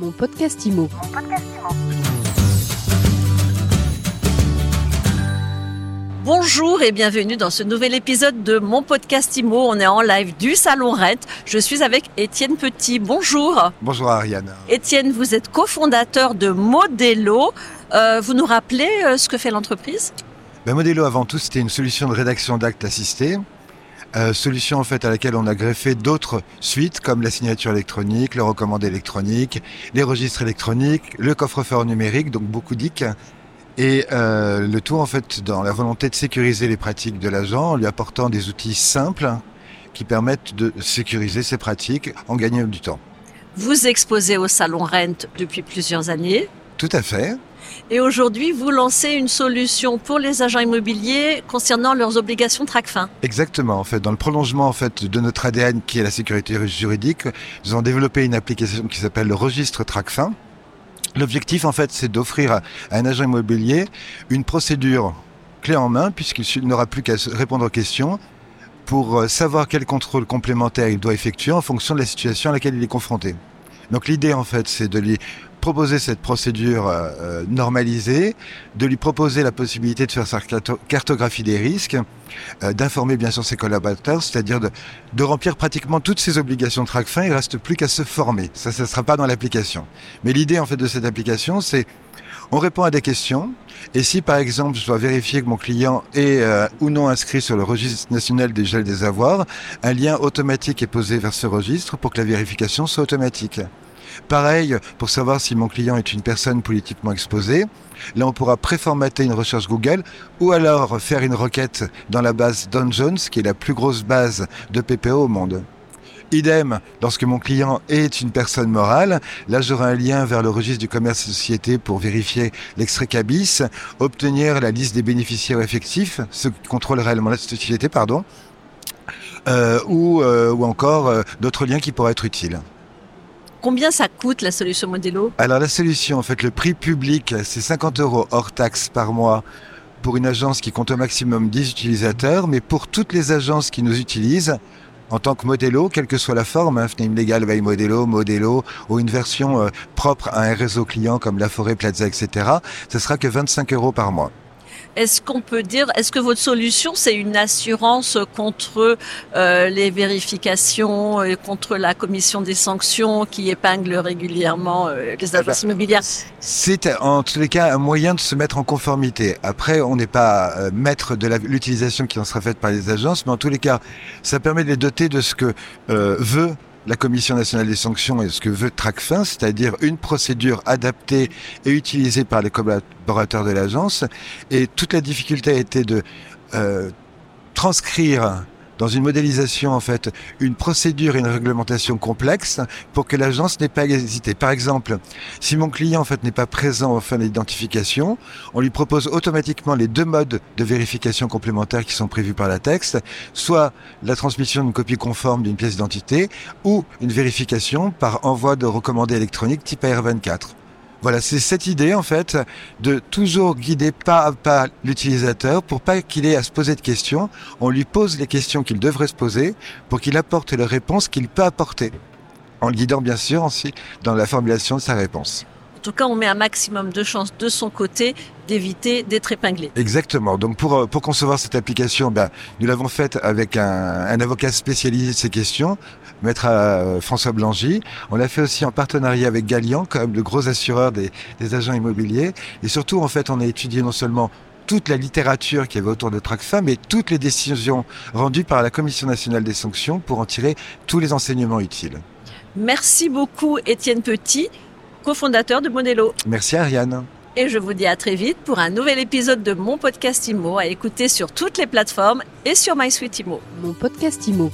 Mon podcast Immo. Bonjour et bienvenue dans ce nouvel épisode de Mon podcast Immo. On est en live du Salon Rent. Je suis avec Étienne Petit. Bonjour. Bonjour Ariane. Étienne, vous êtes cofondateur de Modelo. Vous nous rappelez ce que fait l'entreprise ? Modelo, avant tout, c'était une solution de rédaction d'actes assistés. Solution en fait à laquelle on a greffé d'autres suites comme la signature électronique, le recommandé électronique, les registres électroniques, le coffre-fort numérique, donc beaucoup d'IC. Et le tout en fait dans la volonté de sécuriser les pratiques de l'agent en lui apportant des outils simples qui permettent de sécuriser ses pratiques en gagnant du temps. Vous exposez au Salon Rent depuis plusieurs années. Tout à fait. Et aujourd'hui, vous lancez une solution pour les agents immobiliers concernant leurs obligations TRACFIN. Exactement. En fait, dans le prolongement en fait, de notre ADN qui est la sécurité juridique, nous avons développé une application qui s'appelle le registre TRACFIN. L'objectif, en fait, c'est d'offrir à un agent immobilier une procédure clé en main puisqu'il n'aura plus qu'à répondre aux questions pour savoir quel contrôle complémentaire il doit effectuer en fonction de la situation à laquelle il est confronté. Donc l'idée, en fait, c'est de lui proposer cette procédure normalisée, de lui proposer la possibilité de faire sa cartographie des risques, d'informer bien sûr ses collaborateurs, c'est-à-dire de remplir pratiquement toutes ses obligations de TRACFIN. Il ne reste plus qu'à se former. Ça ne sera pas dans l'application. Mais l'idée en fait de cette application, c'est on répond à des questions et si par exemple je dois vérifier que mon client est ou non inscrit sur le registre national des gels des avoirs, un lien automatique est posé vers ce registre pour que la vérification soit automatique. Pareil, pour savoir si mon client est une personne politiquement exposée, là on pourra préformater une recherche Google ou alors faire une requête dans la base Dow Jones, qui est la plus grosse base de PPO au monde. Idem, lorsque mon client est une personne morale, là j'aurai un lien vers le registre du commerce et société pour vérifier l'extrait KBIS, obtenir la liste des bénéficiaires effectifs, ceux qui contrôlent réellement la société, ou encore d'autres liens qui pourraient être utiles. Combien ça coûte la solution Modelo ? Alors la solution, en fait, le prix public, c'est 50 € hors taxe par mois pour une agence qui compte au maximum 10 utilisateurs, mais pour toutes les agences qui nous utilisent en tant que Modelo, quelle que soit la forme, FNAIM Legal by Modelo, ou une version propre à un réseau client comme La Forêt, Plaza, etc., ce sera que 25 € par mois. Est-ce que votre solution, c'est une assurance contre les vérifications, contre la commission des sanctions qui épingle régulièrement les agences immobilières ? C'est en tous les cas un moyen de se mettre en conformité. Après, on n'est pas maître de l'utilisation qui en sera faite par les agences, mais en tous les cas, ça permet de les doter de ce que veut la Commission nationale des sanctions et ce que veut TRACFIN, c'est-à-dire une procédure adaptée et utilisée par les collaborateurs de l'agence. Et toute la difficulté a été de transcrire dans une modélisation, en fait, une procédure et une réglementation complexe pour que l'agence n'ait pas hésité. Par exemple, si mon client, en fait, n'est pas présent aux fins d'identification, on lui propose automatiquement les deux modes de vérification complémentaires qui sont prévus par la texte, soit la transmission d'une copie conforme d'une pièce d'identité ou une vérification par envoi de recommandé électronique type AR24. Voilà, c'est cette idée, en fait, de toujours guider pas à pas l'utilisateur pour pas qu'il ait à se poser de questions. On lui pose les questions qu'il devrait se poser pour qu'il apporte les réponses qu'il peut apporter. En le guidant, bien sûr, aussi, dans la formulation de sa réponse. En tout cas, on met un maximum de chances de son côté d'éviter d'être épinglé. Exactement. Donc, pour concevoir cette application, nous l'avons faite avec un avocat spécialisé de ces questions, maître François Blangy. On l'a fait aussi en partenariat avec Gallian, comme le gros assureur des agents immobiliers. Et surtout, en fait, on a étudié non seulement toute la littérature qu'il y avait autour de TRACFIN, mais toutes les décisions rendues par la Commission nationale des sanctions pour en tirer tous les enseignements utiles. Merci beaucoup, Étienne Petit, cofondateur de Modelo. Merci Ariane. Et je vous dis à très vite pour un nouvel épisode de Mon podcast Immo à écouter sur toutes les plateformes et sur MySweetImmo. Mon podcast Immo.